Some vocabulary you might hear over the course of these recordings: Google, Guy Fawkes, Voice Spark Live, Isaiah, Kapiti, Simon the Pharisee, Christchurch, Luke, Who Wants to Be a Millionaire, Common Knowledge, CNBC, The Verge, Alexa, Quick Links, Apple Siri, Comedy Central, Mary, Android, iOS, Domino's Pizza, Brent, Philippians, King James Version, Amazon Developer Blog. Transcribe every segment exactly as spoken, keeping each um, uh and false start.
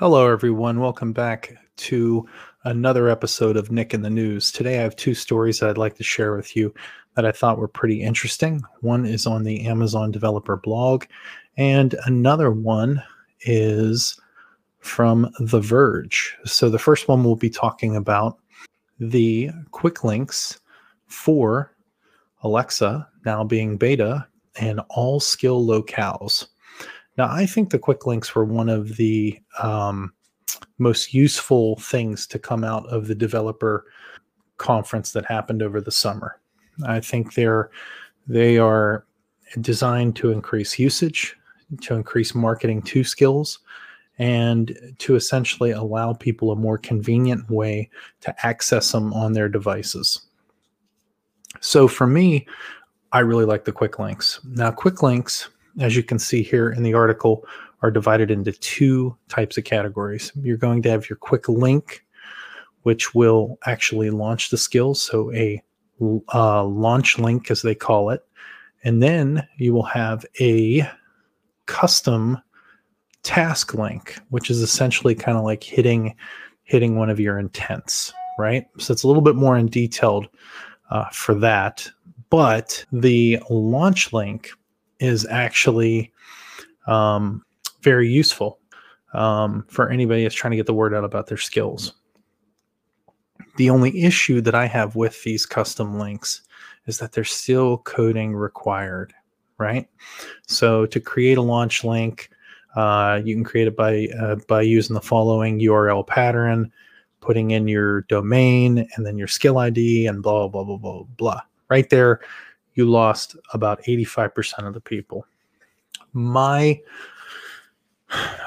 Hello, everyone. Welcome back to another episode of Nick in the News. Today, I have two stories that I'd like to share with you that I thought were pretty interesting. One is on the Amazon Developer Blog, and another one is from The Verge. So the first one we'll be talking about the Quick Links for Alexa now being beta and all skill locales. Now, I think the Quick Links were one of the um, most useful things to come out of the developer conference that happened over the summer. I think they're, they are designed to increase usage, to increase marketing to skills, and to essentially allow people a more convenient way to access them on their devices. So for me, I really like the Quick Links. Now, Quick Links, as you can see here in the article, are divided into two types of categories. You're going to have your quick link, which will actually launch the skills, so a uh, launch link, as they call it. And then you will have a custom task link, which is essentially kind of like hitting, hitting one of your intents, right? So it's a little bit more in detailed uh, for that. But the launch link is actually um, very useful um, for anybody that's trying to get the word out about their skills. The only issue that I have with these custom links is that they're still coding required, right? So to create a launch link, uh, you can create it by, uh, by using the following U R L pattern, putting in your domain and then your skill I D and blah, blah, blah, blah, blah. Right there, you lost about eighty-five percent of the people. My,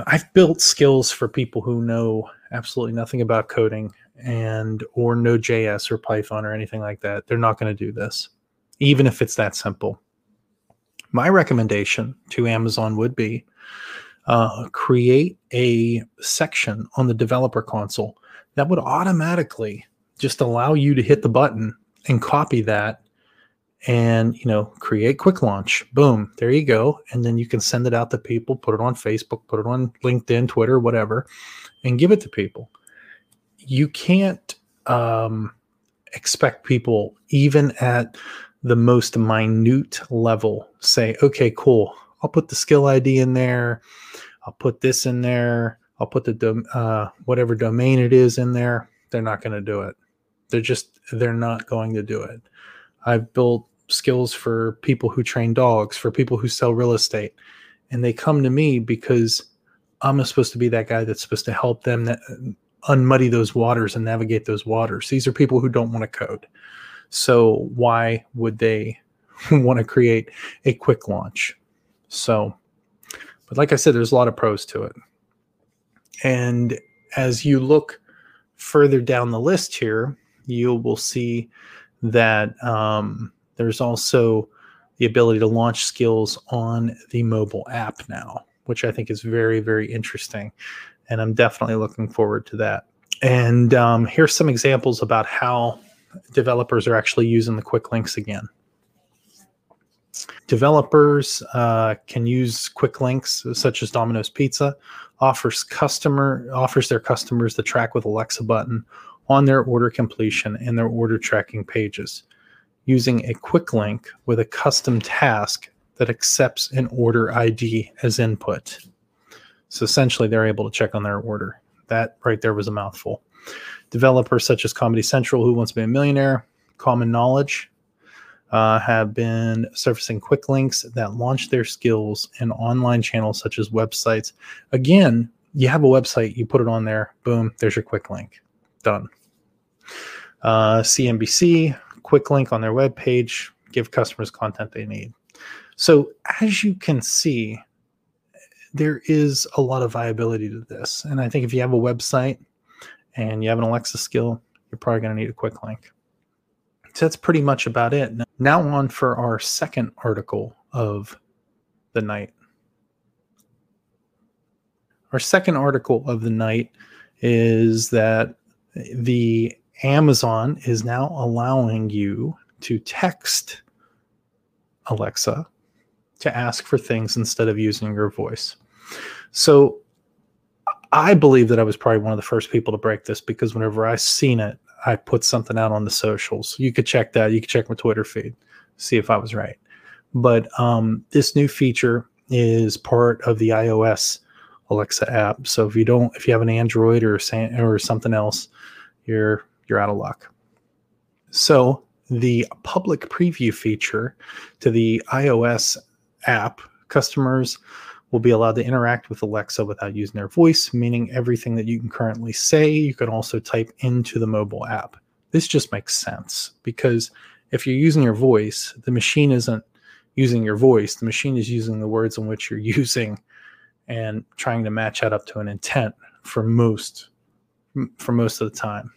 I've built skills for people who know absolutely nothing about coding and or no J S or Python or anything like that. They're not going to do this, even if it's that simple. My recommendation to Amazon would be uh, create a section on the developer console that would automatically just allow you to hit the button and copy that. And, you know, create quick launch, boom, there you go. And then you can send it out to people, put it on Facebook, put it on LinkedIn, Twitter, whatever, and give it to people. You can't um, expect people, even at the most minute level, say, okay, cool, I'll put the skill I D in there. I'll put this in there. I'll put the dom- uh, whatever domain it is in there. They're not going to do it. They're just, they're not going to do it. I've built skills for people who train dogs, for people who sell real estate. And they come to me because I'm supposed to be that guy that's supposed to help them that, unmuddy those waters and navigate those waters. These are people who don't want to code. So why would they want to create a quick launch? So, but like I said, there's a lot of pros to it. And as you look further down the list here, you will see that um, there's also the ability to launch skills on the mobile app now, which I think is very, very interesting. And I'm definitely looking forward to that. And um, here's some examples about how developers are actually using the Quick Links again. Developers uh, can use Quick Links, such as Domino's Pizza, offers customer offers their customers the track with Alexa button on their order completion and their order tracking pages, using a quick link with a custom task that accepts an order I D as input. So essentially, they're able to check on their order. That right there was a mouthful. Developers such as Comedy Central, Who Wants to Be a Millionaire, Common Knowledge, uh, have been surfacing quick links that launch their skills in online channels such as websites. Again, you have a website, you put it on there, boom, there's your quick link. Done. Uh, C N B C, quick link on their web page, give customers content they need. So as you can see, there is a lot of viability to this. And I think if you have a website and you have an Alexa skill, you're probably going to need a quick link. So that's pretty much about it. Now on for our second article of the night. Our second article of the night is that the Amazon is now allowing you to text Alexa to ask for things instead of using your voice. So I believe that I was probably one of the first people to break this, because whenever I seen it, I put something out on the socials. You could check that. You could check my Twitter feed, see if I was right. But um, this new feature is part of the iOS Alexa app. So if you don't, if you have an Android or or something else, you're you're out of luck. So the public preview feature to the iOS app, customers will be allowed to interact with Alexa without using their voice, meaning everything that you can currently say, you can also type into the mobile app. This just makes sense, because if you're using your voice, the machine isn't using your voice. The machine is using the words in which you're using and trying to match that up to an intent for most, for most of the time.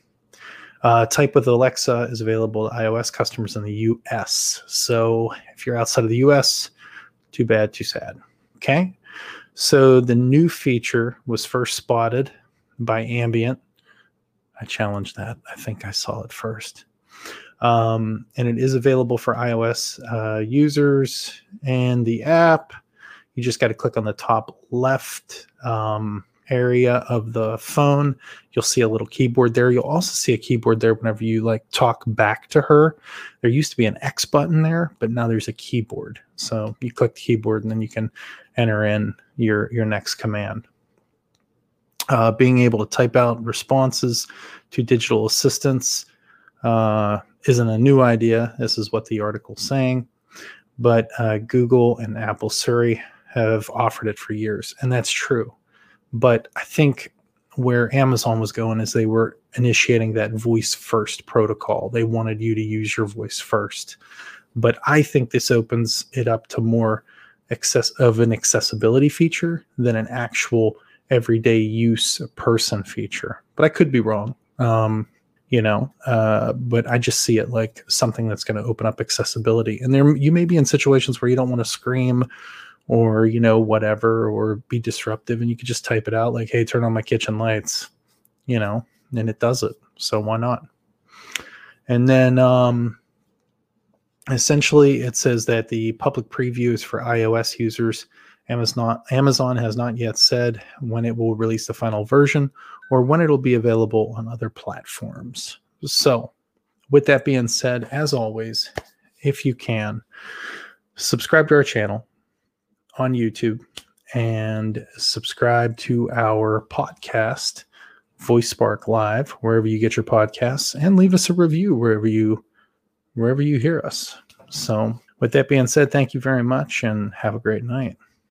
Uh, Type with Alexa is available to iOS customers in the U S. So if you're outside of the U S, too bad, too sad. Okay. So the new feature was first spotted by Ambient. I challenged that. I think I saw it first. Um, and it is available for iOS uh, users and the app. You just got to click on the top left um, area of the phone. You'll see a little keyboard there. You'll also see a keyboard there whenever you like talk back to her. There used to be an X button there, but now there's a keyboard. So you click the keyboard and then you can enter in your, your next command. Uh, being able to type out responses to digital assistants uh, isn't a new idea. This is what the article's saying. But uh, Google and Apple Siri have offered it for years, and that's true. But I think where Amazon was going is they were initiating that voice-first protocol. They wanted you to use your voice first. But I think this opens it up to more access of an accessibility feature than an actual everyday use person feature. But I could be wrong, um, you know, uh, but I just see it like something that's going to open up accessibility. And there, you may be in situations where you don't want to scream or, you know, whatever, or be disruptive, and you could just type it out like, hey, turn on my kitchen lights, you know, and it does it. So why not? And then um, essentially it says that the public preview is for iOS users. Amazon, Amazon has not yet said when it will release the final version or when it'll be available on other platforms. So with that being said, as always, if you can, subscribe to our channel on YouTube and subscribe to our podcast, Voice Spark Live, wherever you get your podcasts, and leave us a review wherever you wherever you hear us. So with that being said, thank you very much and have a great night.